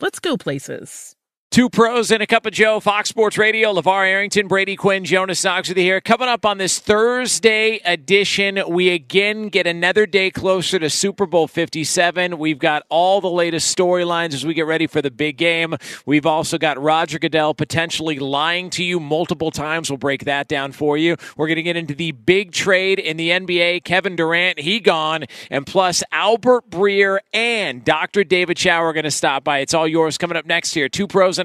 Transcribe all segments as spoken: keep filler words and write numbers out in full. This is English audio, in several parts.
let's go places. Two Pros and a Cup of Joe, Fox Sports Radio, LeVar Arrington, Brady Quinn, Jonas Knox with you here. Coming up on this Thursday edition, we again get another day closer to Super Bowl fifty-seven. We've got all the latest storylines as we get ready for the big game. We've also got Roger Goodell potentially lying to you multiple times. We'll break that down for you. We're going to get into the big trade in the N B A. Kevin Durant, he gone. And plus, Albert Breer and Doctor David Chao are going to stop by. It's all yours coming up next here. Two Pros and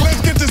let's get this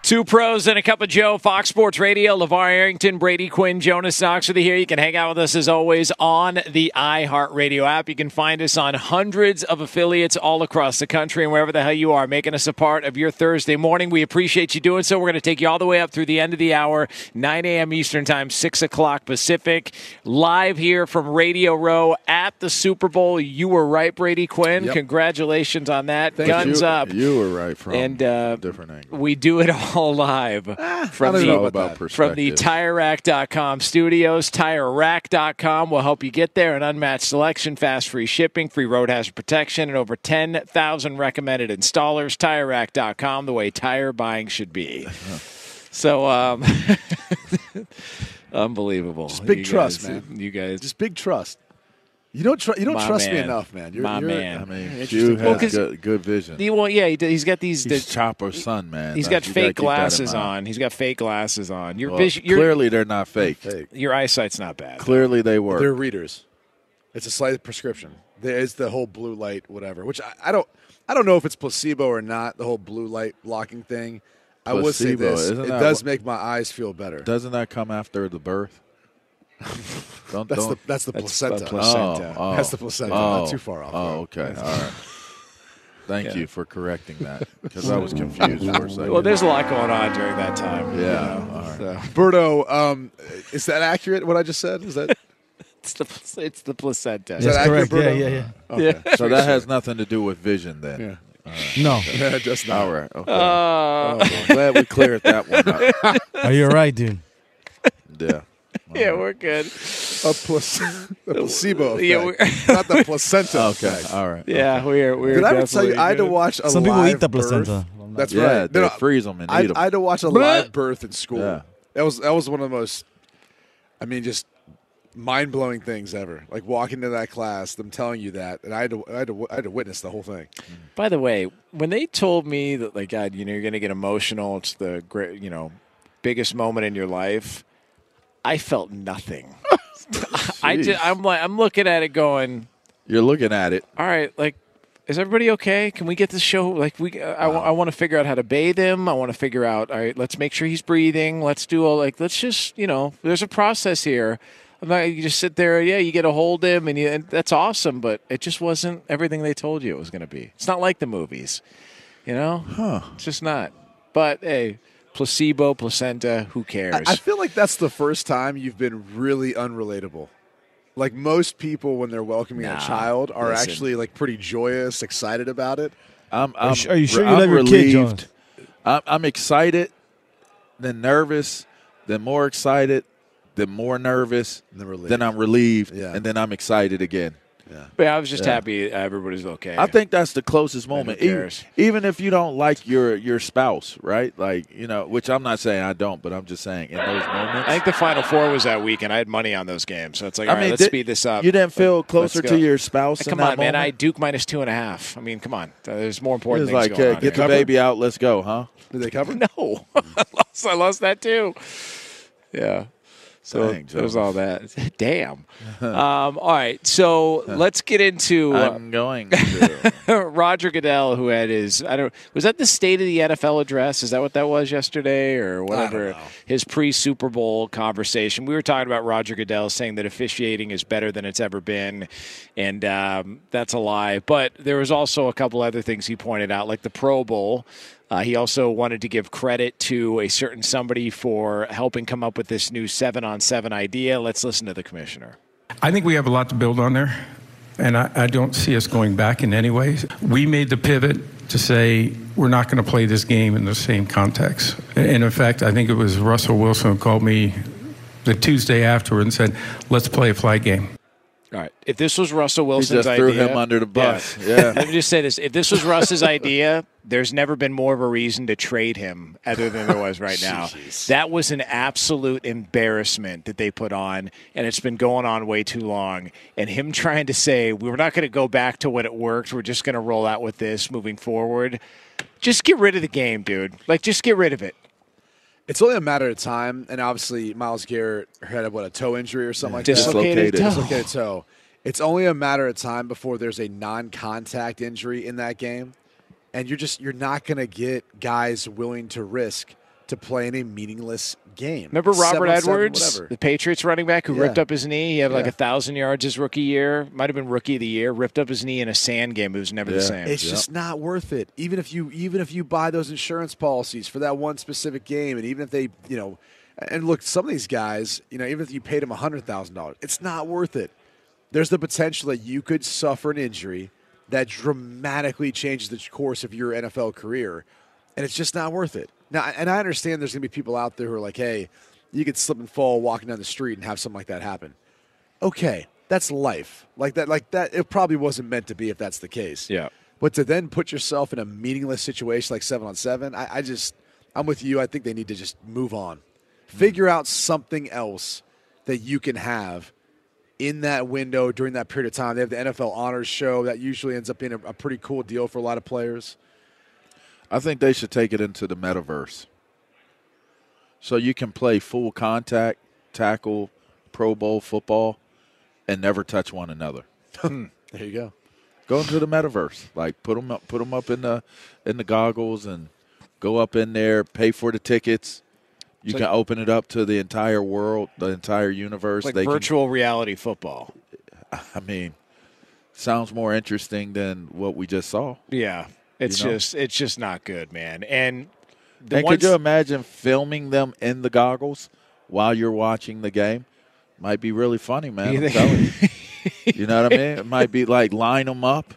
Two Pros and a Cup of Joe, Fox Sports Radio, LeVar Arrington, Brady Quinn, Jonas Knox with you here. You can hang out with us, as always, on the iHeartRadio app. You can find us on hundreds of affiliates all across the country and wherever the hell you are, making us a part of your Thursday morning. We appreciate you doing so. We're going to take you all the way up through the end of the hour, nine a.m. Eastern Time, six o'clock Pacific, live here from Radio Row at the Super Bowl. You were right, Brady Quinn. Yep. Congratulations on that. Thank Guns you. Up. You were right from and, uh, a different angle. We do it all. All live ah, from, the, all about from the tire rack dot com studios. tire rack dot com will help you get there. An unmatched selection, fast free shipping, free road hazard protection, and over ten thousand recommended installers. tire rack dot com, the way tire buying should be. Uh-huh. So, um, unbelievable. Just big you trust, guys, man. You guys. Just big trust. You don't tr- you don't my trust man. me enough, man. You're, my you're, man. I mean, Q has well, good, good vision. He, well, yeah, he, he's got these. He's the, Chopper's son, man. He's got, got fake glasses on. He's got fake glasses on. Your well, vision. Clearly, they're not fake. fake. Your eyesight's not bad. Clearly, they work. They're readers. It's a slight prescription. It's the whole blue light, whatever. Which I, I don't. I don't know if it's placebo or not. The whole blue light blocking thing. Placebo, I will say this: it does make my eyes feel better. Doesn't that come after the birth? don't, that's, don't, the, that's the that's placenta. placenta. Oh, oh, that's the placenta. Oh, not too far off. Oh, okay. All right. Thank yeah. you for correcting that because I was confused for a second. Well, there's a lot going on during that time. Yeah. You know, all right. So. Berto, um, is that accurate, what I just said? Is that? it's, the, it's the placenta. Is that's that correct. accurate, Yeah, yeah, yeah. Okay. yeah. So that has nothing to do with vision then. Yeah. Right. No. Yeah, just not. All right. Okay. Uh, oh, well, glad we cleared that one up. Oh, you're right, dude. Yeah. Yeah, we're good. A, plac- a placebo effect, yeah, we're not the placenta. Okay, effect. all right. Yeah, okay. we're we're. Did I ever tell you I had to watch a Some live people eat the placenta. Birth. That's yeah, right. They no, freeze them and I, eat them. I had to watch a live birth in school. Yeah. That was that was one of the most, I mean, just mind blowing things ever. Like walking to that class, them telling you that, and I had to I had to I had to witness the whole thing. By the way, when they told me that, like, God, you know, you're going to get emotional. It's the great, you know, biggest moment in your life. I felt nothing. I just, I'm like, I'm looking at it going. You're looking at it. All right, like, is everybody okay? Can we get this show? Like, we, I, wow. I, I want to figure out how to bathe him. I want to figure out. All right, let's make sure he's breathing. Let's do all like, let's just, you know, there's a process here. I'm not, you just sit there. Yeah, you get to hold him, and, you, and that's awesome. But it just wasn't everything they told you it was going to be. It's not like the movies, you know. Huh. It's just not. But hey. Placebo, placenta, who cares? I feel like that's the first time you've been really unrelatable. Like most people, when they're welcoming nah, a child, are listen. actually like pretty joyous, excited about it. I'm, I'm, are you sure you I'm love your kid, John? I'm, I'm excited, then nervous, then more excited, then more nervous, then, then I'm relieved, yeah. and then I'm excited again. Yeah. But I was just yeah. happy everybody's okay. I think that's the closest moment. Even, even if you don't like your, your spouse, right? Like, you know, which I'm not saying I don't, but I'm just saying in those moments. I think the Final Four was that week, and I had money on those games. So it's like, I all mean, right, let's did, speed this up. You didn't feel but, closer to your spouse hey, in come that on, moment? Man. I Duke minus two and a half. I mean, come on. There's more important things like, going hey, on. Get here. The baby out. Let's go, huh? Did they cover? No. I, lost, I lost that too. Yeah. So Dang, there's all that. Damn. Um, all right. So let's get into. Uh, I'm going to. Roger Goodell, who had his. I don't. Was that the State of the N F L address? Is that what that was yesterday or whatever? His pre-Super Bowl conversation. We were talking about Roger Goodell saying that officiating is better than it's ever been. And um, that's a lie. But there was also a couple other things he pointed out, like the Pro Bowl. Uh, he also wanted to give credit to a certain somebody for helping come up with this new seven-on-seven idea. Let's listen to the commissioner. I think we have a lot to build on there, and I, I don't see us going back in any ways. We made the pivot to say we're not going to play this game in the same context. And, in fact, I think it was Russell Wilson who called me the Tuesday afterward and said, let's play a flag game. All right. If this was Russell Wilson's idea, he just threw idea, him under the bus. Yeah. yeah. Let me just say this: if this was Russ's idea, there's never been more of a reason to trade him other than there was right now. Jeez. That was an absolute embarrassment that they put on, and it's been going on way too long. And him trying to say we're not going to go back to what it worked, we're just going to roll out with this moving forward. Just get rid of the game, dude. Like, just get rid of it. It's only a matter of time, and obviously Myles Garrett had, what, a toe injury or something like Dislocated that? Dislocated toe. Dislocated toe. It's only a matter of time before there's a non-contact injury in that game, and you're just you're not going to get guys willing to risk to play in a meaningless game. Remember Robert Edwards, the Patriots running back who yeah. ripped up his knee? He had like yeah. one thousand yards his rookie year. Might have been rookie of the year. Ripped up his knee in a sand game. It was never yeah. the same. It's yep. just not worth it. Even if you even if you buy those insurance policies for that one specific game, and even if they, you know, and look, some of these guys, you know, even if you paid them one hundred thousand dollars, it's not worth it. There's the potential that you could suffer an injury that dramatically changes the course of your N F L career, and it's just not worth it. Now, and I understand there's going to be people out there who are like, hey, you could slip and fall walking down the street and have something like that happen. Okay, that's life. Like that, like that, it probably wasn't meant to be if that's the case. Yeah. But to then put yourself in a meaningless situation like seven on seven, I, I just, I'm with you. I think they need to just move on. Mm-hmm. Figure out something else that you can have in that window during that period of time. They have the N F L Honors Show. That usually ends up being a, a pretty cool deal for a lot of players. I think they should take it into the metaverse. So you can play full contact, tackle, Pro Bowl football, and never touch one another. There you go. Go into the metaverse. Like put them up, put them up in the in the goggles, and go up in there. Pay for the tickets. You it's can like, open it up to the entire world, the entire universe. Like they virtual can, reality football. I mean, sounds more interesting than what we just saw. Yeah. It's you know? just it's just not good, man. And, the and ones- could you imagine filming them in the goggles while you're watching the game? Might be really funny, man. You, I'm telling you. You know what I mean? It might be like line them up.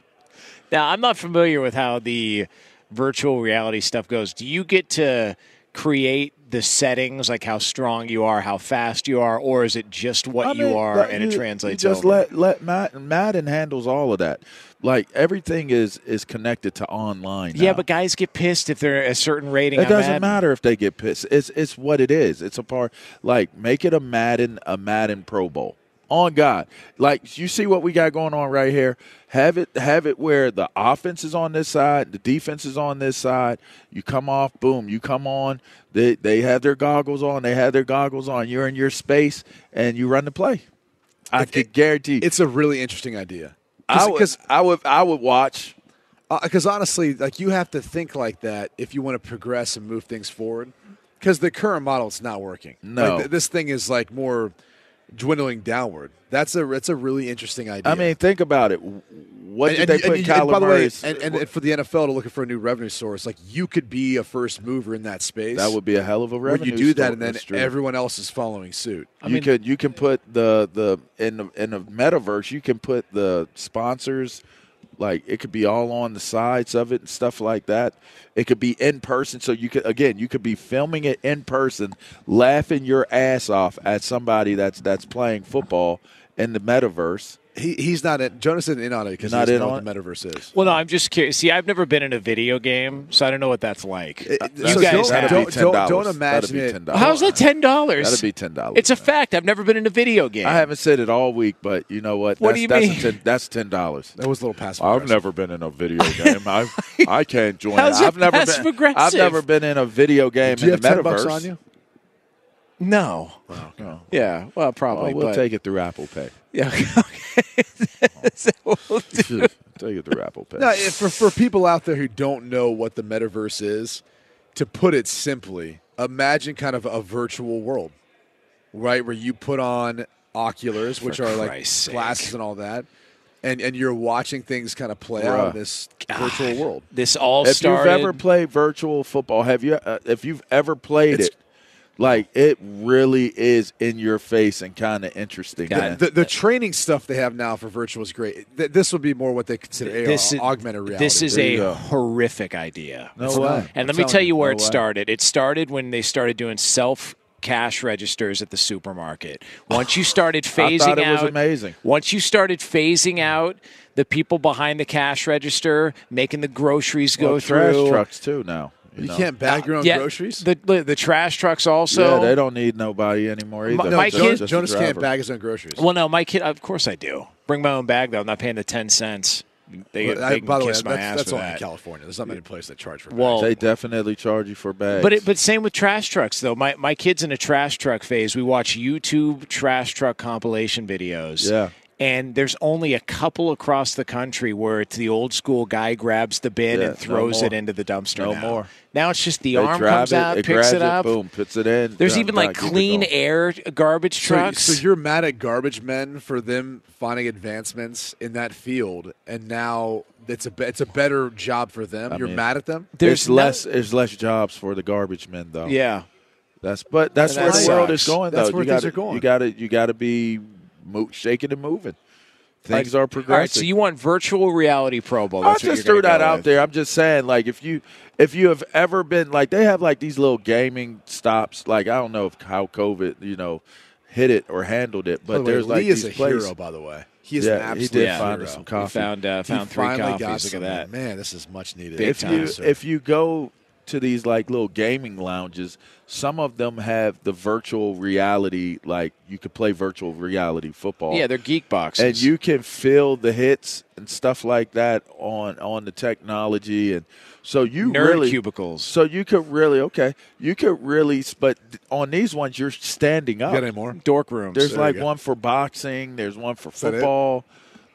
Now, I'm not familiar with how the virtual reality stuff goes. Do you get to create the settings, like how strong you are, how fast you are, or is it just what I mean, you are and you, it translates over? Just let, let Matt, Madden handles all of that. Like, everything is, is connected to online now. Yeah, but guys get pissed if they're a certain rating on Madden. It doesn't matter if they get pissed. It's it's what it is. It's a part. Like, make it a Madden, a Madden Pro Bowl. On God. Like, you see what we got going on right here? Have it have it where the offense is on this side, the defense is on this side. You come off, boom, you come on. They, they have their goggles on. They have their goggles on. You're in your space, and you run the play. I it, could guarantee. It's a really interesting idea. Cause, I would, cause, I would, I would watch. Because uh, honestly, like you have to think like that if you want to progress and move things forward. Because the current model is not working. No, like, th- this thing is like more dwindling downward. That's a it's a really interesting idea. I mean, think about it. What and, did and, they and, put and, Kyler and Murray's? Way, and, and, and for the N F L to look for a new revenue source, like you could be a first mover in that space. That would be a hell of a revenue. When you do that, and then everyone else is following suit. I you mean, could you can put the the in the, in the metaverse. You can put the sponsors. Like, it could be all on the sides of it and stuff like that. It could be in person. So, you could again, you could be filming it in person, laughing your ass off at somebody that's that's playing football in the metaverse. He He's not in. Jonas isn't in on it because he doesn't know what the metaverse is. Well, no, I'm just curious. See, I've never been in a video game, so I don't know what that's like. It, you so guys don't, don't, don't, don't imagine it. ten dollars. How's that ten dollars? That'd be ten dollars. It's a fact. I've never been in a video game. I haven't said it all week, but you know what? What that's, do you that's mean? ten, that's ten dollars. That was a little passive aggressive. I've never been in a video game. I I can't join How's it. I've never passive been, aggressive? I've never been in a video game do in you the have metaverse. ten bucks on you? No. Wow, no. Yeah, well, probably. Well, we'll take it through Apple Pay. Yeah, okay. That's what we'll do. Take it through Apple Pay. No, for, for people out there who don't know what the metaverse is, to put it simply, imagine kind of a virtual world, right, where you put on oculars, which for are Christ's like glasses sake. And all that. And and you're watching things kind of play Bruh. out in this God. virtual world. This all if started. If you've ever played virtual football, have you? Uh, if you've ever played it's, it. Like, it really is in your face and kind of interesting. The, the, the training stuff they have now for virtual is great. This would be more what they consider this A R, is, augmented reality. This is a go. horrific idea. No it's way. Not. And I'm let me tell you where no it started. Way. It started when they started doing self cash registers at the supermarket. Once you started phasing I thought it out, was amazing. Once you started phasing out the people behind the cash register, making the groceries well, go trash through. Trash trucks, too, now. You, you know. can't bag your own yeah, groceries? The, the the trash trucks also. Yeah, they don't need nobody anymore either. My, no, my Jonas, kid, Jonas can't bag his own groceries. Well, no, my kid, of course I do. Bring my own bag, though. I'm not paying the ten cents. They, well, they I, can by the kiss way, my that's, ass that's only that. in California. There's not many places that charge for bags. Well, they definitely charge you for bags. But it, but same with trash trucks, though. My my kid's in a trash truck phase. We watch YouTube trash truck compilation videos. Yeah. And there's only a couple across the country where it's the old school guy grabs the bin yeah, and throws no it into the dumpster. No now. more. Now it's just the they arm comes it, out, it picks it up, it, boom, puts it in. There's even like clean air garbage trucks. So, so you're mad at garbage men for them finding advancements in that field, and now it's a it's a better job for them. I you're mean, mad at them. There's no, less there's less jobs for the garbage men though. Yeah, that's but that's and where that the world is going though. That's where you things gotta, are going. You got to you got to be. Move, shaking and moving. Things like, are progressing. All right, so you want virtual reality Pro Bowl. That's I just threw that out with. there. I'm just saying, like, if you if you have ever been, like, they have, like, these little gaming stops. Like, I don't know if how COVID, you know, hit it or handled it. But there's, way, like, Lee these is a places. hero, by the way. He is yeah, an absolute he did find hero. Some coffee. He found, uh, found he three coffees. Look at that. Man, this is much needed. Big if time, you sir. If you go to these, like, little gaming lounges, some of them have the virtual reality, like you could play virtual reality football. Yeah, they're geek boxes. And you can feel the hits and stuff like that on, on the technology. And so you Nerd really. Nerd cubicles. So you could really, okay. You could really, but on these ones, you're standing up. You got any more? Dork rooms. There's there like one for boxing. There's one for Is football.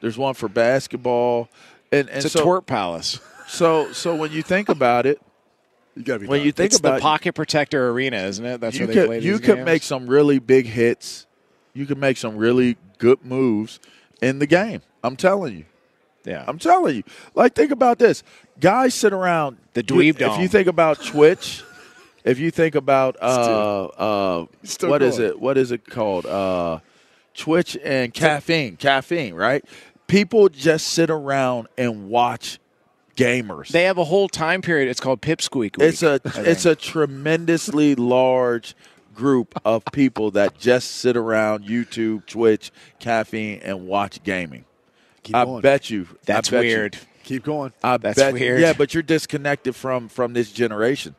There's one for basketball. And, and It's so, a twerp palace. So, so when you think about it, You gotta be when done. you think it's about the pocket protector arena, isn't it? That's where they could, play these You games. could make some really big hits. You could make some really good moves in the game. I'm telling you. Yeah. I'm telling you. Like, think about this. Guys sit around. The dweeb dome. If you think about Twitch, if you think about, uh, uh, what going. is it? What is it called? Uh, Twitch and caffeine. Caffeine, right? People just sit around and watch gamers. They have a whole time period. It's called Pipsqueak Week. It's a it's a tremendously large group of people that just sit around YouTube, Twitch, caffeine, and watch gaming. Keep I going. bet you. That's bet weird. You. Keep going. I That's bet, weird. Yeah, but you're disconnected from from this generation.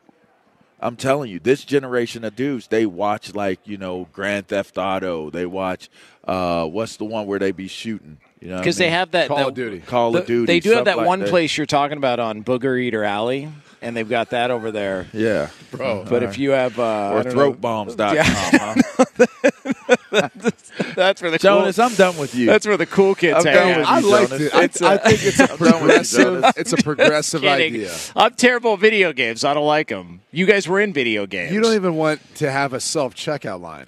I'm telling you, this generation of dudes, they watch, like, you know, Grand Theft Auto. They watch, uh, what's the one where they be shooting? You know, because they have that Call that, of Duty. Call the, of Duty. They do have that like one that. place you're talking about on Booger Eater Alley, and they've got that over there. Yeah, bro. But right. if you have uh, or throat bombs dot com, huh? That's for the Jonas. Cool. I'm done with you. That's for the cool kids. I'm done with I you, liked it. I, I think it's a progressive. It's a progressive idea. I'm terrible at video games. I don't like them. You guys were in video games. You don't even want to have a self checkout line.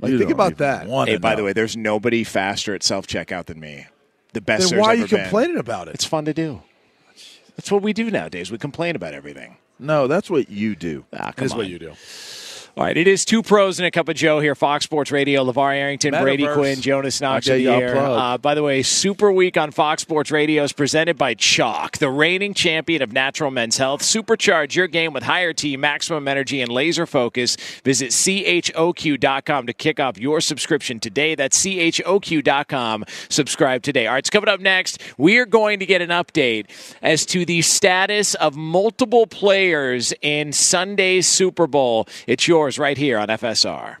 Like, you think about that. Hey, by know. the way, there's nobody faster at self checkout than me. The best. Then why are you been. complaining about it? It's fun to do. That's what we do nowadays. We complain about everything. No, that's what you do. Ah, that's what you do. All right, it is Two Pros and a Cup of Joe here, Fox Sports Radio. LeVar Arrington, Metaverse. Brady Quinn, Jonas Knox in the air. Uh, by the way, Super Week on Fox Sports Radio is presented by Chalk, the reigning champion of natural men's health. Supercharge your game with higher T, maximum energy, and laser focus. Visit C H O Q dot com to kick off your subscription today. That's C H O Q dot com. Subscribe today. All right, it's coming up next. We are going to get an update as to the status of multiple players in Sunday's Super Bowl. It's your right here on F S R.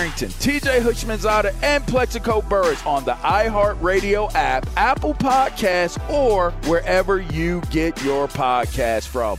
Arrington, T J Hushmanzada, and Plexico Burris on the iHeartRadio app, Apple Podcasts, or wherever you get your podcast from.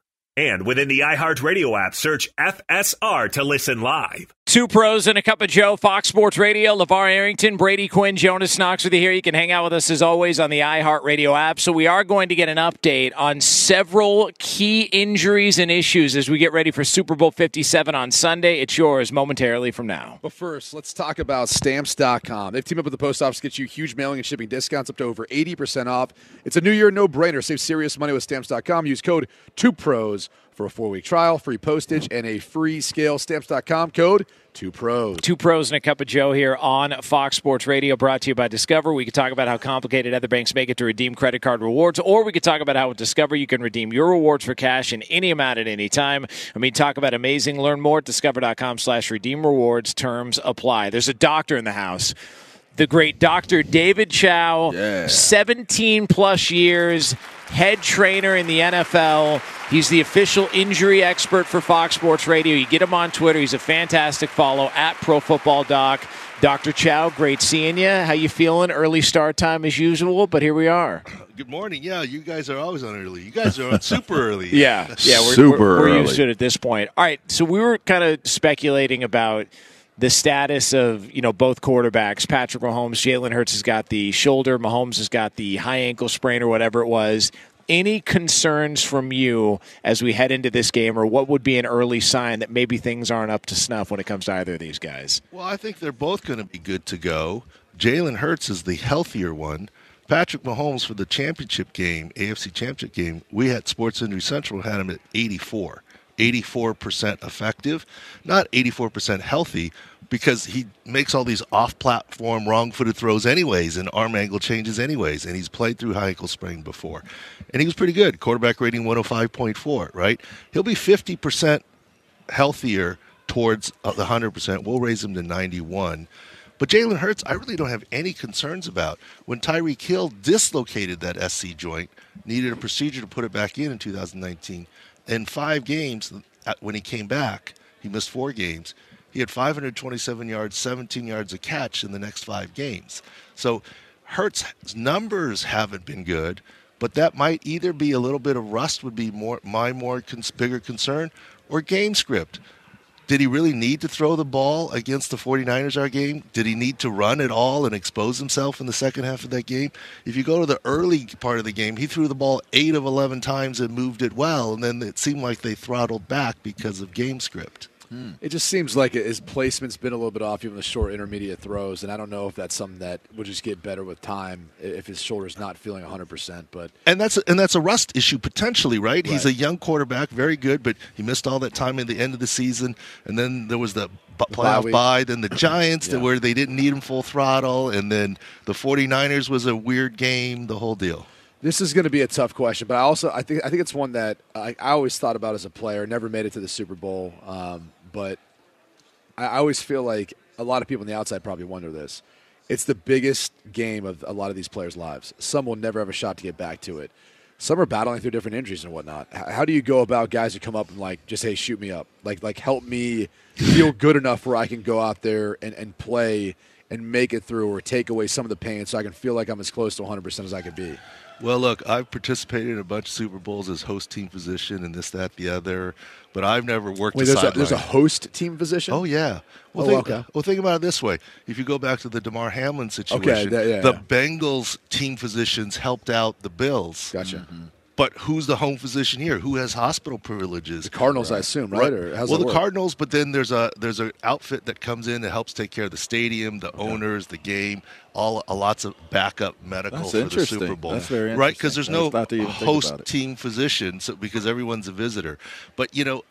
And within the iHeartRadio app, search F S R to listen live. Two Pros and a Cup of Joe, Fox Sports Radio, LeVar Arrington, Brady Quinn, Jonas Knox with you here. You can hang out with us, as always, on the iHeartRadio app. So we are going to get an update on several key injuries and issues as we get ready for Super Bowl fifty-seven on Sunday. It's yours momentarily from now. But first, let's talk about Stamps dot com. They've teamed up with the post office to get you huge mailing and shipping discounts up to over eighty percent off. It's a new year no-brainer. Save serious money with Stamps dot com. Use code two pros for a four-week trial, free postage, and a free scale. Stamps dot com, code two pros. Two Pros and a Cup of Joe here on Fox Sports Radio, brought to you by Discover. We could talk about how complicated other banks make it to redeem credit card rewards, or we could talk about how with Discover you can redeem your rewards for cash in any amount at any time. I mean, talk about amazing. Learn more at discover.com slash redeem rewards. Terms apply. There's a doctor in the house. The great Doctor David Chao, yeah. seventeen-plus years, head trainer in the N F L. He's the official injury expert for Fox Sports Radio. You get him on Twitter. He's a fantastic follow, at Pro Football Doc. Doctor Chao, great seeing you. How you feeling? Early start time as usual, but here we are. Good morning. Yeah, you guys are always on early. You guys are on super early. Yeah, yeah, we're, super we're, we're used to it at this point. All right, so we were kind of speculating about the status of, you know, both quarterbacks. Patrick Mahomes, Jalen Hurts has got the shoulder. Mahomes has got the high ankle sprain or whatever it was. Any concerns from you as we head into this game, or what would be an early sign that maybe things aren't up to snuff when it comes to either of these guys? Well, I think they're both going to be good to go. Jalen Hurts is the healthier one. Patrick Mahomes, for the championship game, A F C championship game, we had Sports Injury Central had him at eighty-four. eighty-four percent effective, not eighty-four percent healthy, because he makes all these off-platform, wrong-footed throws anyways and arm angle changes anyways, and he's played through high ankle sprain before. And he was pretty good, quarterback rating one oh five point four, right? He'll be fifty percent healthier towards the one hundred percent. We'll raise him to ninety-one. But Jalen Hurts, I really don't have any concerns about. When Tyreek Hill dislocated that S C joint, needed a procedure to put it back in in two thousand nineteen, in five games, when he came back, he missed four games. He had five hundred twenty-seven yards, seventeen yards a catch in the next five games. So Hurts' numbers haven't been good, but that might either be a little bit of rust would be more my more cons- bigger concern, or game script. Did he really need to throw the ball against the 49ers our game? Did he need to run at all and expose himself in the second half of that game? If you go to the early part of the game, he threw the ball eight of eleven times and moved it well, and then it seemed like they throttled back because of game script. Hmm. It just seems like his placement's been a little bit off, even the short intermediate throws, and I don't know if that's something that would just get better with time if his shoulder's not feeling one hundred percent. But and that's a, and that's a rust issue potentially, right? right? He's a young quarterback, very good, but he missed all that time at the end of the season, and then there was the playoff bye, then the Giants, yeah. where they didn't need him full throttle, and then the 49ers was a weird game, the whole deal. This is going to be a tough question, but I also I think I think it's one that I, I always thought about as a player. Never made it to the Super Bowl, um, but I, I always feel like a lot of people on the outside probably wonder this. It's the biggest game of a lot of these players' lives. Some will never have a shot to get back to it. Some are battling through different injuries and whatnot. How, how do you go about guys who come up and like just hey, shoot me up, like like help me feel good enough where I can go out there and, and play and make it through, or take away some of the pain so I can feel like I'm as close to one hundred percent as I could be. Well, look, I've participated in a bunch of Super Bowls as host team physician and this, that, the other, but I've never worked Wait, a sideline. There's a host team physician? Oh, yeah. Well, oh, think, okay. well, think about it this way. If you go back to the Damar Hamlin situation, okay, that, yeah, the yeah. Bengals team physicians helped out the Bills. Gotcha. Mm-hmm. But who's the home physician here? Who has hospital privileges? The Cardinals, right. I assume, right? right. Or how's well, the work? Cardinals, but then there's a there's an outfit that comes in that helps take care of the stadium, the okay. owners, the game, all uh, lots of backup medical That's for the Super Bowl. That's very interesting. Right? Because there's no host team physician so, because everyone's a visitor. But, you know,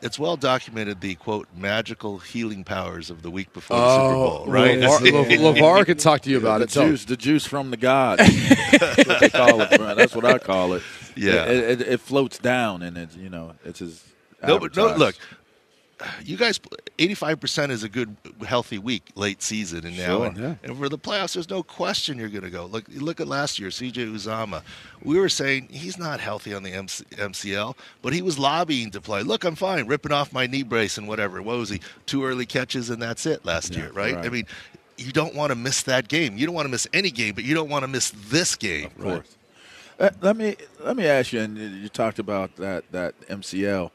it's well documented the, quote, magical healing powers of the week before oh, the Super Bowl, right? LeVar, LeVar could talk to you about yeah, the it. Juice, the juice from the gods. That's what they call it, right? That's what I call it. Yeah, it, it, it floats down, and it you know it's as no, but no, look, you guys, eighty-five percent is a good healthy week late season, and now, sure, and, yeah. and for the playoffs, there's no question you're going to go. Look, look at last year, C J Uzama. We were saying he's not healthy on the M C L, but he was lobbying to play. Look, I'm fine, ripping off my knee brace and whatever. What was he? Two early catches, and that's it last yeah, year, right? right? I mean, you don't want to miss that game. You don't want to miss any game, but you don't want to miss this game. Of course. Right? Let me let me ask you, and you talked about that, that M C L.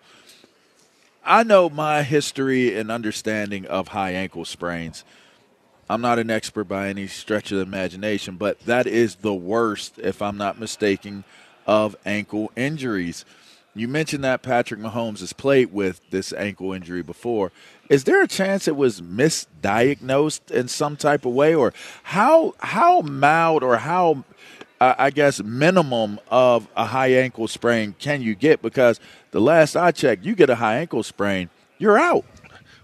I know my history and understanding of high ankle sprains. I'm not an expert by any stretch of the imagination, but that is the worst, if I'm not mistaken, of ankle injuries. You mentioned that Patrick Mahomes has played with this ankle injury before. Is there a chance it was misdiagnosed in some type of way, or how how mild or how, uh, I guess, minimum of a high ankle sprain can you get? Because the last I checked, you get a high ankle sprain, you're out.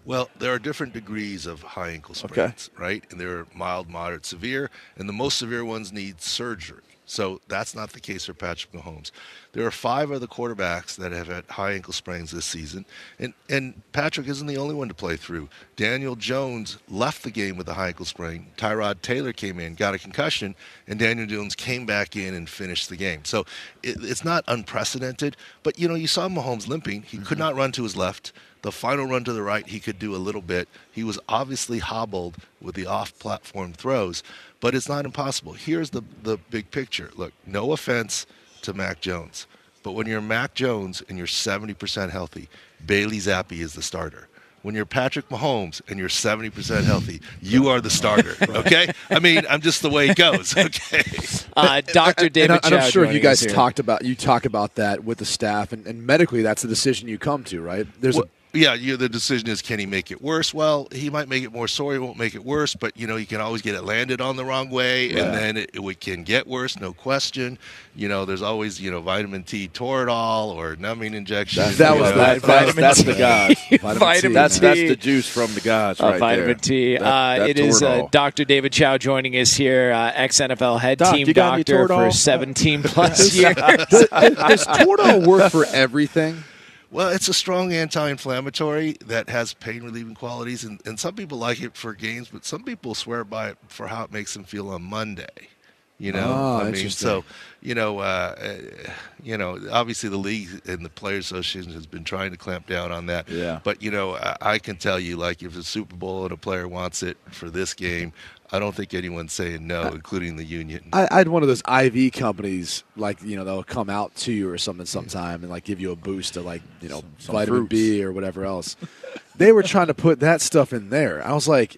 Well, there are different degrees of high ankle sprains, okay. right? And there are mild, moderate, severe, and the most severe ones need surgery. So that's not the case for Patrick Mahomes. There are five other quarterbacks that have had high ankle sprains this season, and, and Patrick isn't the only one to play through. Daniel Jones left the game with a high ankle sprain. Tyrod Taylor came in, got a concussion, and Daniel Jones came back in and finished the game. So it, it's not unprecedented, but, you know, you saw Mahomes limping. He mm-hmm. could not run to his left. The final run to the right, he could do a little bit. He was obviously hobbled with the off-platform throws, but it's not impossible. Here's the, the big picture. Look, no offense to Mac Jones, but when you're Mac Jones and you're seventy percent healthy, Bailey Zappi is the starter. When you're Patrick Mahomes and you're seventy percent healthy, you are the starter, okay? I mean, I'm just the way it goes, okay? Uh, Doctor David Chao, I'm sure you guys talked about, you talk about that with the staff, and, and medically that's the decision you come to, right? There's well, a Yeah, you know, the decision is, can he make it worse? Well, he might make it more sore. He won't make it worse, but, you know, you can always get it landed on the wrong way, yeah. and then it, it can get worse, no question. You know, there's always, you know, vitamin T Toradol or numbing injection. That, that was know, that, vitamin That's, that's the gods. Vitamin vitamin T. That's, that's the juice from the gods uh, right vitamin there. Vitamin T. That, uh, that it Toradol. is uh, Doctor David Chao joining us here, uh, ex-N F L head Doc, team doctor for seventeen-plus years. does, does Toradol work for everything? Well, it's a strong anti-inflammatory that has pain-relieving qualities, and, and some people like it for games, but some people swear by it for how it makes them feel on Monday. You know, oh, I mean, so you know, uh, you know, obviously the league and the Players Association has been trying to clamp down on that. Yeah. But you know, I, I can tell you, like, if it's Super Bowl and a player wants it for this game, I don't think anyone's saying no, I, including the union. I, I had one of those I V companies, like, you know, they'll come out to you or something sometime and, like, give you a boost to, like, you know, some, some vitamin fruits. B or whatever else. They were trying to put that stuff in there. I was like,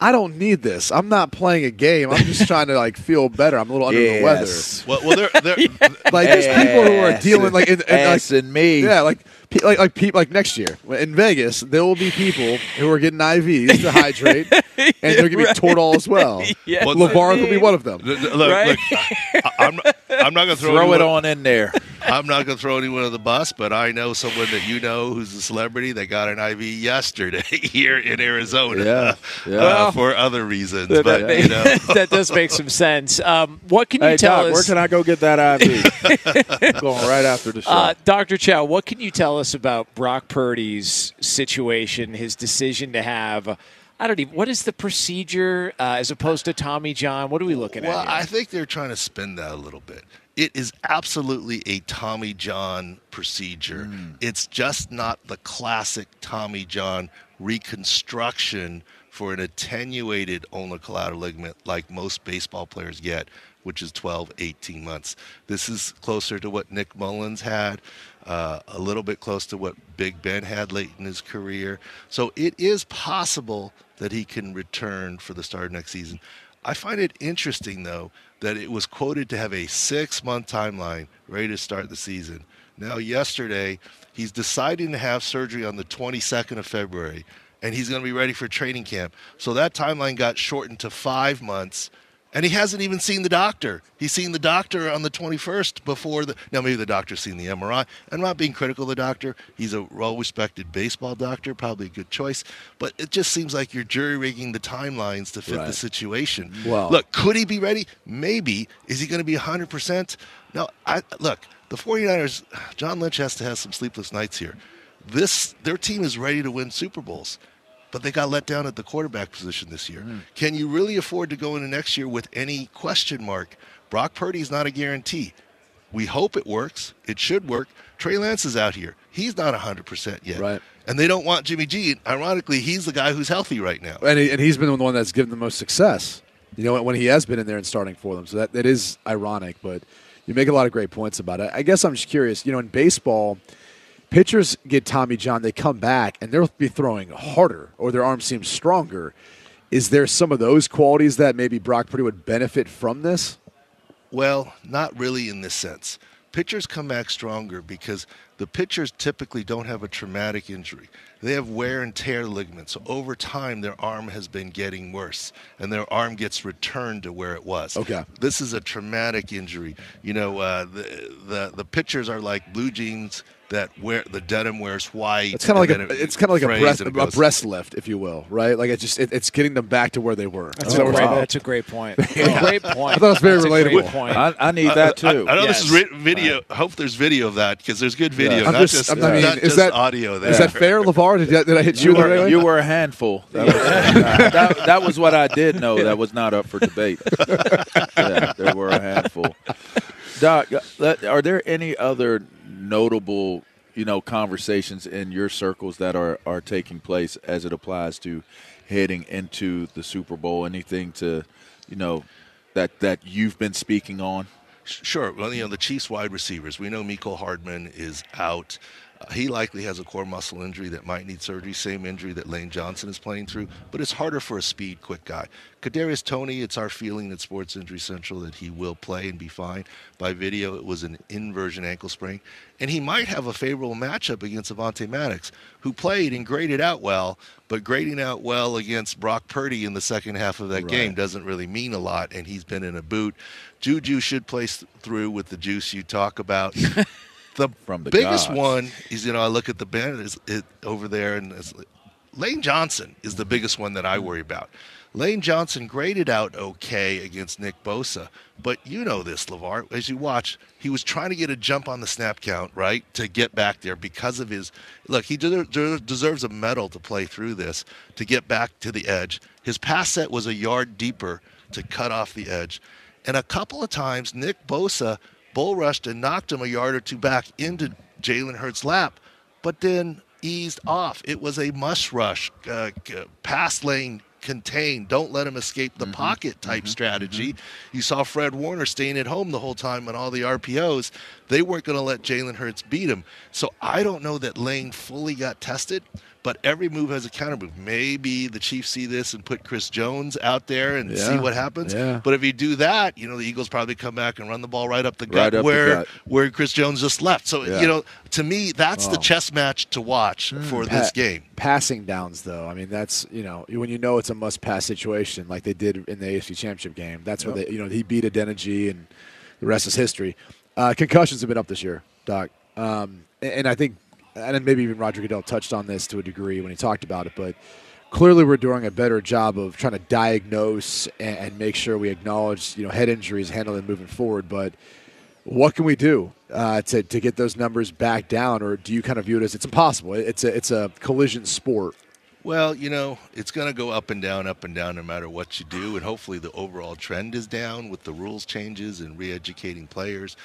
I don't need this. I'm not playing a game. I'm just trying to, like, feel better. I'm a little under yes. the weather. Well, well they're, they're yeah. like there's ass people who are dealing like in, in, like, and me. Yeah, like like like people like next year in Vegas, there will be people who are getting I Vs to hydrate, and they're going right. to be Toradol as well. yes, well LeVar will be one of them. Look, right? look I, I'm not, I'm not going to throw, throw it on in there. I'm not going to throw anyone on the bus, but I know someone that you know who's a celebrity that got an I V yesterday here in Arizona yeah. Yeah. Uh, for other reasons. That, but that, you know. that does make some sense. Um, what can you hey, tell Doc, us? Where can I go get that I V? Going right after the show. Uh, Doctor Chao, what can you tell us about Brock Purdy's situation, his decision to have – I don't even. What is the procedure uh, as opposed to Tommy John? What are we looking well, at? Well, I think they're trying to spin that a little bit. It is absolutely a Tommy John procedure. Mm. It's just not the classic Tommy John reconstruction for an attenuated ulnar collateral ligament like most baseball players get, which is twelve, eighteen months. This is closer to what Nick Mullins had, uh, a little bit close to what Big Ben had late in his career. So it is possible that he can return for the start of next season. I find it interesting, though, that it was quoted to have a six-month timeline ready to start the season. Now, yesterday, he's deciding to have surgery on the twenty-second of February, and he's going to be ready for training camp. So that timeline got shortened to five months, and he hasn't even seen the doctor. He's seen the doctor on the twenty-first before the – now, maybe the doctor's seen the M R I. I'm not being critical of the doctor. He's a well-respected baseball doctor, probably a good choice. But it just seems like you're jury-rigging the timelines to fit right. the situation. Wow. Look, could he be ready? Maybe. Is he going to be one hundred percent? No, I, look, the 49ers, John Lynch has to have some sleepless nights here. This Their team is ready to win Super Bowls, but they got let down at the quarterback position this year. Mm. Can you really afford to go into next year with any question mark? Brock Purdy is not a guarantee. We hope it works. It should work. Trey Lance is out here. He's not one hundred percent yet. Right. And they don't want Jimmy G. Ironically, he's the guy who's healthy right now. And, he, and he's been the one that's given the most success, you know, when he has been in there and starting for them. So that, that is ironic. But You make a lot of great points about it. I guess I'm just curious. You know, in baseball, pitchers get Tommy John, they come back, and they'll be throwing harder, or their arm seems stronger. Is there some of those qualities that maybe Brock Purdy would benefit from this? Well, not really in this sense. Pitchers come back stronger because the pitchers typically don't have a traumatic injury. They have wear and tear ligaments. So over time, their arm has been getting worse, and their arm gets returned to where it was. Okay. This is a traumatic injury. You know, uh, the, the the pitchers are like blue jeans that wear the denim wears white. It's kind of like a it, it's kind of like a breast, a breast lift, if you will, right? Like it just it, it's getting them back to where they were. That's, oh, a, great, that's a great point. Yeah. A great point. I thought it was very that's relatable. Point. I, I need uh, that too. I, I know yes. this is video. I hope there's video of that because there's good video. Yeah. I'm not just, just I'm not, yeah. not is just that, audio. There. Is that fair, LeVar? Did, did I hit you? You were, right? You were a handful. That was, that, that was what I did know. That was not up for debate. Yeah, there were a handful. Doc, are there any other notable, you know, conversations in your circles that are, are taking place as it applies to heading into the Super Bowl? Anything to, you know, that that you've been speaking on? Sure. Well, you know, the Chiefs wide receivers. We know Mecole Hardman is out. Uh, he likely has a core muscle injury that might need surgery, same injury that Lane Johnson is playing through. But it's harder for a speed, quick guy. Kadarius Toney, it's our feeling at Sports Injury Central that he will play and be fine. By video, it was an inversion ankle sprain. And he might have a favorable matchup against Avonte Maddox, who played and graded out well, but grading out well against Brock Purdy in the second half of that right. game doesn't really mean a lot, and he's been in a boot. Juju should play through with the juice you talk about. The, From the biggest gods. One is, you know, I look at the band is it, over there, and it's, Lane Johnson is the biggest one that I worry about. Lane Johnson graded out okay against Nick Bosa, but you know this, LeVar, as you watch, he was trying to get a jump on the snap count, right, to get back there because of his – look, he deserves a medal to play through this, to get back to the edge. His pass set was a yard deeper to cut off the edge. And a couple of times, Nick Bosa – bull rushed and knocked him a yard or two back into Jalen Hurts' lap, but then eased off. It was a must rush, uh, pass lane contained, don't let him escape the mm-hmm. pocket type mm-hmm. strategy. Mm-hmm. You saw Fred Warner staying at home the whole time on all the R P Os. They weren't going to let Jalen Hurts beat him. So I don't know that Lane fully got tested. But every move has a counter move. Maybe the Chiefs see this and put Chris Jones out there and yeah, see what happens. Yeah. But if you do that, you know, the Eagles probably come back and run the ball right up the gut, right up where the gut. where Chris Jones just left. So, yeah. you know, to me, that's oh. the chess match to watch mm. for pa- this game. Passing downs, though. I mean, that's, you know, when you know it's a must-pass situation like they did in the A F C Championship game. That's yep. where, they, you know, he beat Adeniji and the rest is history. Uh, concussions have been up this year, Doc. Um, and, and I think – and then maybe even Roger Goodell touched on this to a degree when he talked about it, but clearly we're doing a better job of trying to diagnose and, and make sure we acknowledge, you know, head injuries, handle them moving forward. But what can we do uh, to to get those numbers back down, or do you kind of view it as it's impossible? It's a it's a collision sport. Well, you know, it's going to go up and down, up and down no matter what you do, and hopefully the overall trend is down with the rules changes and re-educating players.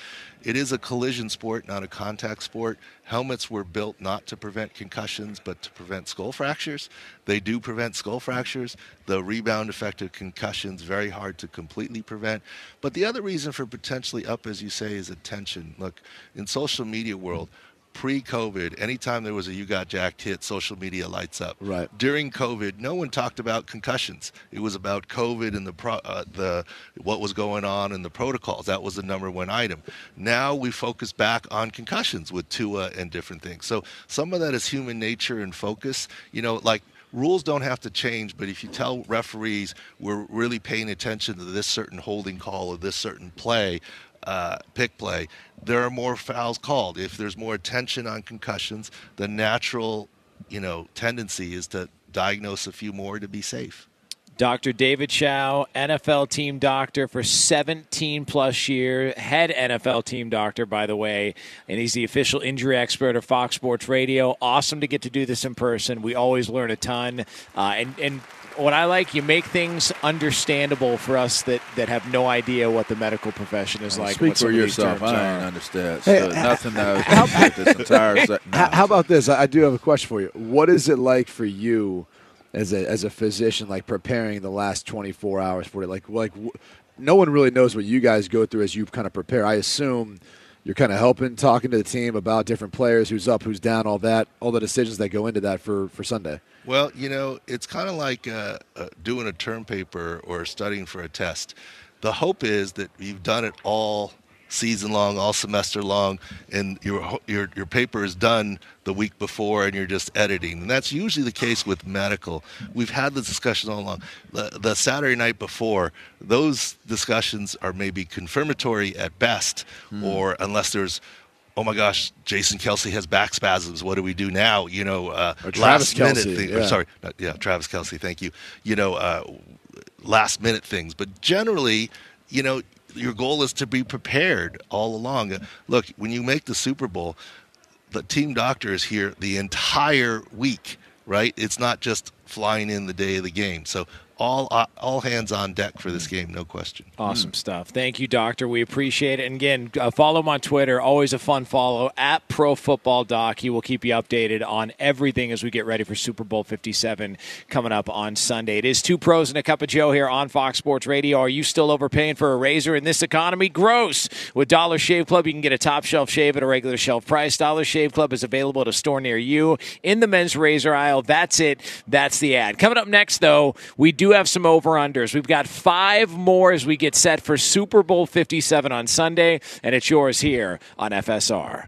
It is a collision sport, not a contact sport. Helmets were built not to prevent concussions, but to prevent skull fractures. They do prevent skull fractures. The rebound effect of concussions, very hard to completely prevent. But the other reason for potentially up, as you say, is attention. Look, in social media world, pre-COVID, anytime there was a you got jacked hit, social media lights up. Right. During COVID, no one talked about concussions. It was about COVID and the pro, uh, the what was going on and the protocols. That was the number one item. Now we focus back on concussions with Tua and different things. So some of that is human nature and focus. You know, like rules don't have to change, but if you tell referees we're really paying attention to this certain holding call or this certain play, Uh, pick play, there are more fouls called. If there's more attention on concussions, the natural, you know, tendency is to diagnose a few more to be safe. Doctor David Chao, N F L team doctor for seventeen plus years, head N F L team doctor, by the way, and he's the official injury expert of Fox Sports Radio. Awesome to get to do this in person. We always learn a ton. Uh, and, and what I like, you make things understandable for us that, that have no idea what the medical profession is like. Speak for yourself. I don't understand. So hey, nothing that I was how, this entire se- no, How about this? I do have a question for you. What is it like for you as a as a physician, like preparing the last twenty-four hours for it? Like, like no one really knows what you guys go through as you kind of prepare. I assume you're kind of helping, talking to the team about different players, who's up, who's down, all that, all the decisions that go into that for, for Sunday. Well, you know, it's kind of like uh, uh, doing a term paper or studying for a test. The hope is that you've done it all season long, all semester long, and your your your paper is done the week before, and you're just editing. And that's usually the case with medical. We've had this discussion all along. The, the Saturday night before, those discussions are maybe confirmatory at best, mm. or unless there's, oh my gosh, Jason Kelce has back spasms. What do we do now? You know, uh, or Travis last Kelce, minute thing. Yeah. Or, sorry, not, yeah, Travis Kelce. Thank you. You know, uh, last minute things. But generally, you know, your goal is to be prepared all along. Look, when you make the Super Bowl, the team doctor is here the entire week, right? It's not just flying in the day of the game. So all uh, all hands on deck for this game, no question. Awesome mm. stuff. Thank you, Doctor. We appreciate it. And again, uh, follow him on Twitter. Always a fun follow, at ProFootballDoc. He will keep you updated on everything as we get ready for Super Bowl fifty-seven coming up on Sunday. It is Two Pros and a Cup of Joe here on Fox Sports Radio. Are you still overpaying for a razor in this economy? Gross! With Dollar Shave Club, you can get a top shelf shave at a regular shelf price. Dollar Shave Club is available at a store near you in the men's razor aisle. That's it. That's the ad. Coming up next, though, we do have some over-unders. We've got five more as we get set for Super Bowl fifty-seven on Sunday, and it's yours here on F S R.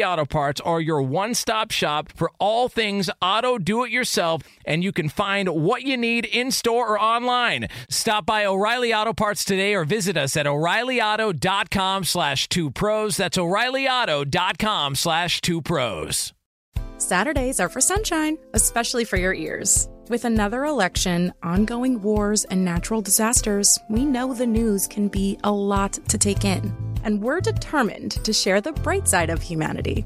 Auto Parts are your one-stop shop for all things auto do-it-yourself, and you can find what you need in-store or online. Stop by O'Reilly Auto Parts today or visit us at O'Reilly Auto dot com slash two pros. That's O'Reilly Auto dot com slash two pros. Saturdays are for sunshine, especially for your ears. With another election, ongoing wars, and natural disasters, we know the news can be a lot to take in. And we're determined to share the bright side of humanity.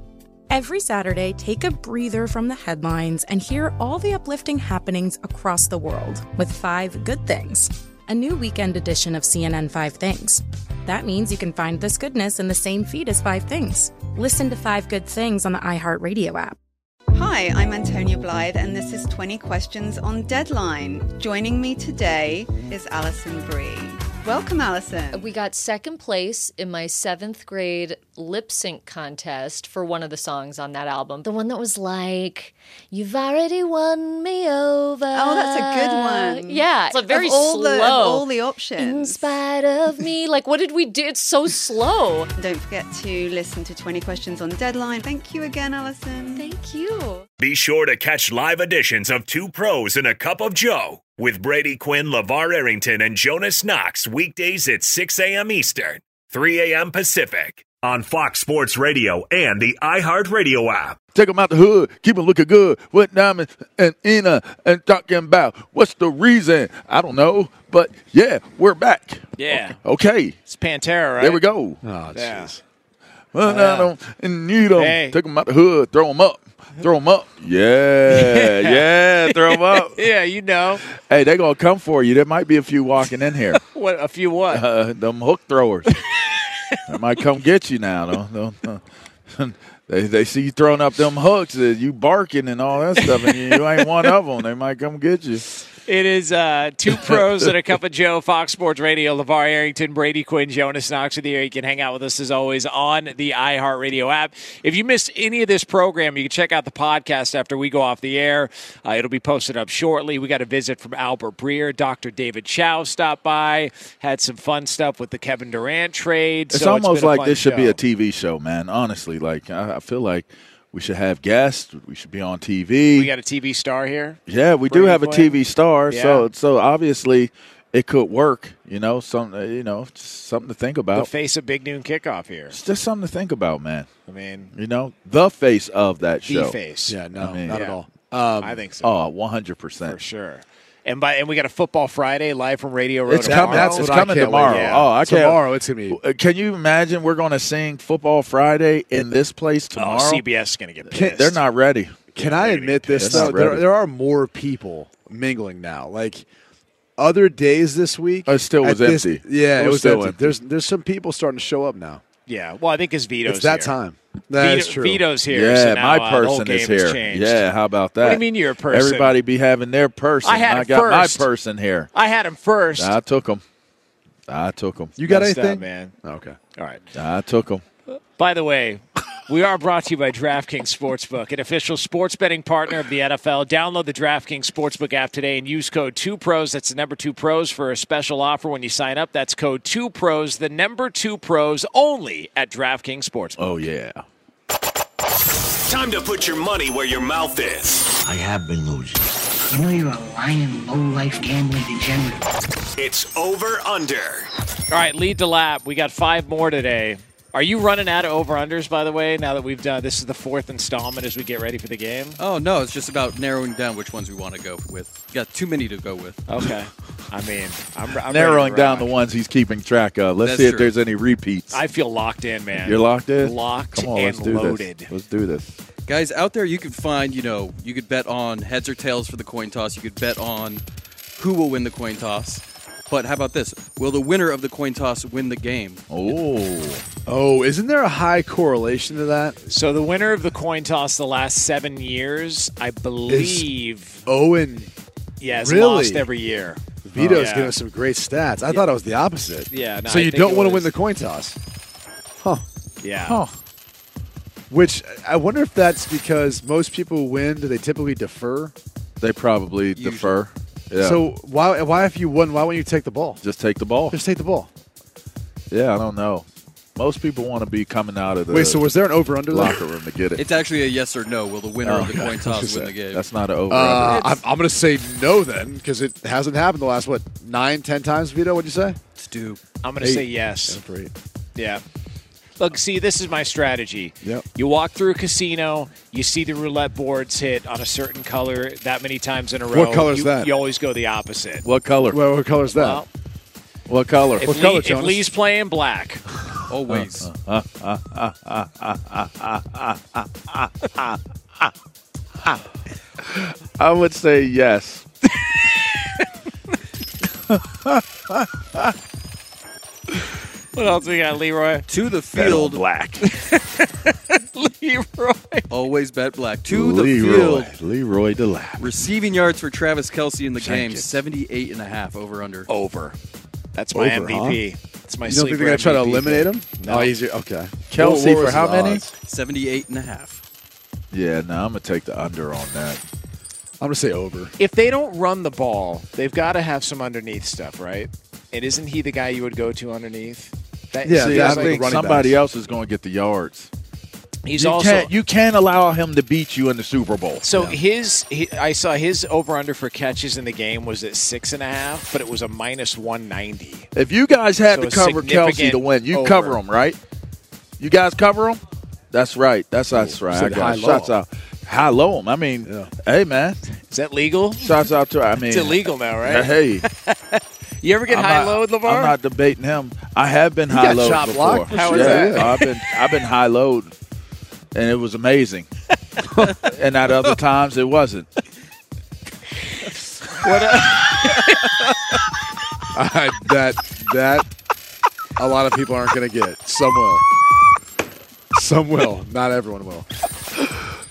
Every Saturday, take a breather from the headlines and hear all the uplifting happenings across the world with Five Good Things, a new weekend edition of C N N Five Things. That means you can find this goodness in the same feed as Five Things. Listen to Five Good Things on the iHeartRadio app. Hi, I'm Antonia Blythe, and this is twenty Questions on Deadline. Joining me today is Alison Bree. Welcome, Allison. We got second place in my seventh grade lip sync contest for one of the songs on that album. The one that was like, "You've already won me over." Oh, that's a good one. Yeah. It's a very of all slow. The, of all the options. In spite of me. Like, what did we do? It's so slow. Don't forget to listen to twenty Questions on Deadline. Thank you again, Allison. Thank you. Be sure to catch live editions of Two Pros and a Cup of Joe with Brady Quinn, LeVar Arrington, and Jonas Knox weekdays at six a.m. Eastern, three a.m. Pacific on Fox Sports Radio and the iHeartRadio app. Take them out the hood, keep them looking good. What diamonds and Ina and talking about? What's the reason? I don't know, but yeah, we're back. Yeah. Okay. It's Pantera, right? There we go. Oh, jeez. Well, yeah. I don't and need them. Hey. Take them out the hood, throw them up. Throw them up. Yeah, yeah, yeah, throw them up. Yeah, you know. Hey, they're going to come for you. There might be a few walking in here. What? A few what? Uh, them hook throwers. They might come get you now. Don't, don't, uh, they they see you throwing up them hooks, uh, you barking and all that stuff, and you, you ain't one of them. They might come get you. It is uh, Two Pros and a Cup of Joe, Fox Sports Radio, LeVar Arrington, Brady Quinn, Jonas Knox with you. You can hang out with us, as always, on the iHeartRadio app. If you missed any of this program, you can check out the podcast after we go off the air. Uh, it'll be posted up shortly. We got a visit from Albert Breer. Doctor David Chao stopped by, had some fun stuff with the Kevin Durant trade. It's so almost it's like this show. Should be a T V show, man. Honestly, like I, I feel like we should have guests. We should be on T V. We got a T V star here. Yeah, we do have a T V star. Yeah. So, so obviously, it could work. You know, some you know just something to think about. The face of Big Noon Kickoff here. It's just something to think about, man. I mean, you know, the face of that show. The face. Yeah, no, I mean, not yeah. at all. Um, I think so. Oh, one hundred percent for sure. And by and we got a Football Friday live from Radio Row. It's tomorrow. coming. That's it's coming tomorrow. Yeah. Oh, I tomorrow can't. it's gonna be. Can you imagine? We're going to sing Football Friday in this place tomorrow. Oh, C B S is going to get pissed. Can, they're not ready. Can they're I admit this though? There, there are more people mingling now. Like other days this week, it still was this, empty. Yeah, it, it was still empty. empty. There's there's some people starting to show up now. Yeah. Well, I think it's Vito's. It's that here. time. That's Vito, true. Vito's here. Yeah, so now, my person uh, is here. Yeah, how about that? What do you mean your person? Everybody be having their person. I had I got first. my person here. I had him first. I took him. I took him. You got That's anything, that, man? Okay. All right. I took him. By the way, we are brought to you by DraftKings Sportsbook, an official sports betting partner of the N F L. Download the DraftKings Sportsbook app today and use code two pros, that's the number two pros, for a special offer when you sign up. That's code two pros, the number two pros, only at DraftKings Sportsbook. Oh, yeah. Time to put your money where your mouth is. I have been losing. You know you're a lying, low-life gambling degenerate. It's over under. All right, lead to lap. We got five more today. Are you running out of over-unders, by the way, now that we've done – this is the fourth installment as we get ready for the game? Oh, no. It's just about narrowing down which ones we want to go with. We've got too many to go with. Okay. I mean, I'm, I'm narrowing down the ones he's keeping track of. Let's That's see if true. there's any repeats. I feel locked in, man. You're locked in? Locked Come on, and let's do loaded. This. Let's do this. Guys, out there you could find – you know, you could bet on heads or tails for the coin toss. You could bet on who will win the coin toss. But how about this? Will the winner of the coin toss win the game? Oh. Oh, isn't there a high correlation to that? So the winner of the coin toss the last seven years, I believe. Owen. Yeah, has really? lost every year. Vito's oh, yeah. giving us some great stats. I yeah. thought it was the opposite. Yeah. No, so I you don't want to win the coin toss. Huh. Yeah. Huh. Which, I wonder if that's because most people win. Do they typically defer? They probably Usually. defer. Yeah. So why why if you won, why wouldn't you take the ball? Just take the ball. Just take the ball. Yeah, I don't know. Most people want to be coming out of the Wait, so was there an over-under locker room to get it? It's actually a yes or no. Will the winner oh, of the coin toss win the game? That's not an over-under. Uh, I'm, I'm going to say no then because it hasn't happened the last, what, nine, ten times, Vito, what'd you say? It's due. I'm going to say yes. Eight. Yeah. Look, see, this is my strategy. Yep. You walk through a casino, you see the roulette boards hit on a certain color that many times in a row. What color is that? You always go the opposite. What color? Well, what color is that? Well, what color? If, what Lee, color, if Lee's playing black. Always. I would say yes. What else we got, Leroy? To the field. Black. Leroy. Always bet black. To Leroy. the field. Leroy to lap. Receiving yards for Travis Kelce in the Check game. It. seventy-eight and a half over under. Over. That's my over, M V P. Huh? That's my sleeper. You don't think they're going to try to eliminate him? No. Oh, easier. Okay. Kelce for how many? seventy-eight and a half. Yeah, no, nah, I'm going to take the under on that. I'm going to say over. If they don't run the ball, they've got to have some underneath stuff, right? And isn't he the guy you would go to underneath? That, yeah, see, I think somebody backs. else is going to get the yards. He's you also can't, you can't allow him to beat you in the Super Bowl. So yeah. his, he, I saw his over/under for catches in the game was at six and a half, but it was a minus one ninety. If you guys had so to cover Kelce to win, you over. cover him, right? You guys cover him. That's right. That's Ooh, that's right. I got shots out. High low him. I mean, yeah. hey man, is that legal? Shots out to. I mean, it's illegal now, right? Hey. You ever get I'm high not, low with LeVar? I'm not debating him. I have been you high low before. How is yeah, that? I've been I've been high lowed, and it was amazing. And at other times it wasn't. What? A- I, that that a lot of people aren't going to get. Some will. Some will. Not everyone will.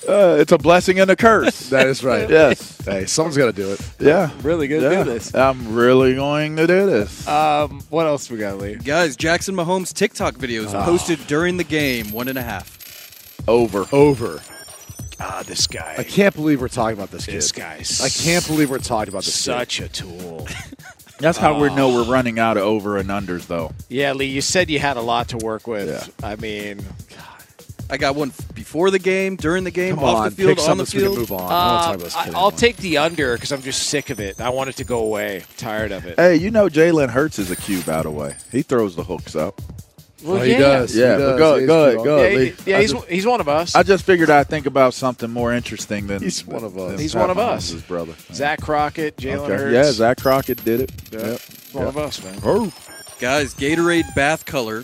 Uh, it's a blessing and a curse. That is right. Yes. Hey, someone's got to do it. Yeah. I'm really going to yeah. do this. I'm really going to do this. Um, what else we got, Lee? Guys, Jackson Mahomes' TikTok videos oh. posted during the game. One and a half. Over. Over. Ah, this guy. I can't believe we're talking about this kid. This guy. I can't believe we're talking about this Such kid. Such a tool. That's how oh. we know we're running out of over and unders, though. Yeah, Lee, you said you had a lot to work with. Yeah. I mean, God. I got one before the game, during the game, Come off on, the field, on the field. Move on. Um, I don't I, I'll take the under because I'm just sick of it. I want it to go away. I'm tired of it. Hey, you know Jalen Hurts is a cube out of way. He throws the hooks up. Well, oh, yeah. he does. Yeah, he does. Go ahead, go ahead, go ahead. Yeah, he, yeah he's, just, he's one of us. I just figured I'd think about something more interesting than he's one of us. He's one of us. His brother, Zach Crockett, Jalen okay. Hurts. Yeah, Zach Crockett did it. Yeah. Yep. He's one yep. of us, man. Oh. Guys, Gatorade bath color.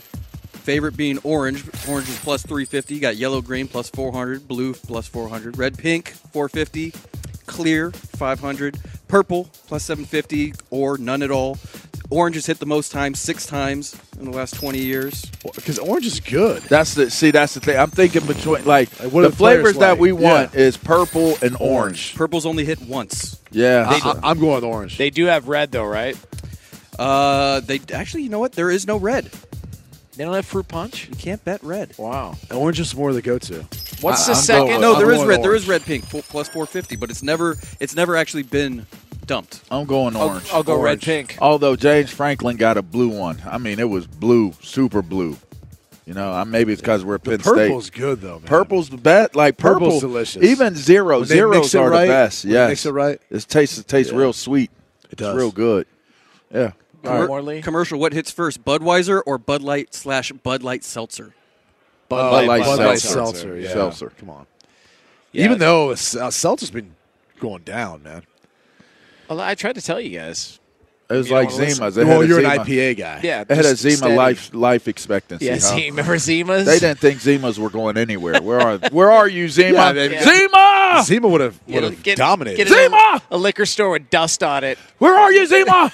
Favorite being orange. Orange is plus three fifty. You got yellow, green, plus four hundred. Blue, plus four hundred. Red, pink, four fifty. Clear, five hundred. Purple, plus seven fifty, or none at all. Orange has hit the most times, six times in the last twenty years. Because orange is good. That's the see. That's the thing. I'm thinking between like, like the, the flavors like? that we want yeah. is purple and orange. orange. Purple's only hit once. Yeah, I, I'm going with orange. They do have red though, right? Uh, they actually, you know what? There is no red. They don't have fruit punch. You can't bet red. Wow. And orange is more the go-to. What's I, the I'm second? Going, no, there I'm is red. Orange. There is red pink plus four fifty, but it's never. It's never actually been. Dumped. I'm going orange. I'll, I'll go orange. red, pink. Although James Franklin got a blue one. I mean, it was blue, super blue. You know, maybe it's because we're at Penn State. Purple's good, though, man. Purple's the best. Like, purple, purple's delicious. Even zero. Zeros are right, the best. Yes. They mix it right. It tastes, tastes yeah. real sweet. It does. It's real good. Yeah. All right. More commercial, what hits first, Budweiser or Bud Light slash Bud Light Seltzer? Bud, Bud Light, Bud Seltzer. Light Seltzer. Yeah. Seltzer. Come on. Yeah. Even though uh, Seltzer's been going down, man. I tried to tell you guys. It was you like Zima's. Well, you're Zima. an I P A guy. Yeah, they had a Zima steady. life life expectancy. Yeah, huh? Remember Zima's? They didn't think Zima's were going anywhere. Where are where are you, Zima? Yeah, they, yeah. Zima! Zima would have would have yeah, dominated. Get Zima! A, a liquor store with dust on it. Where are you, Zima?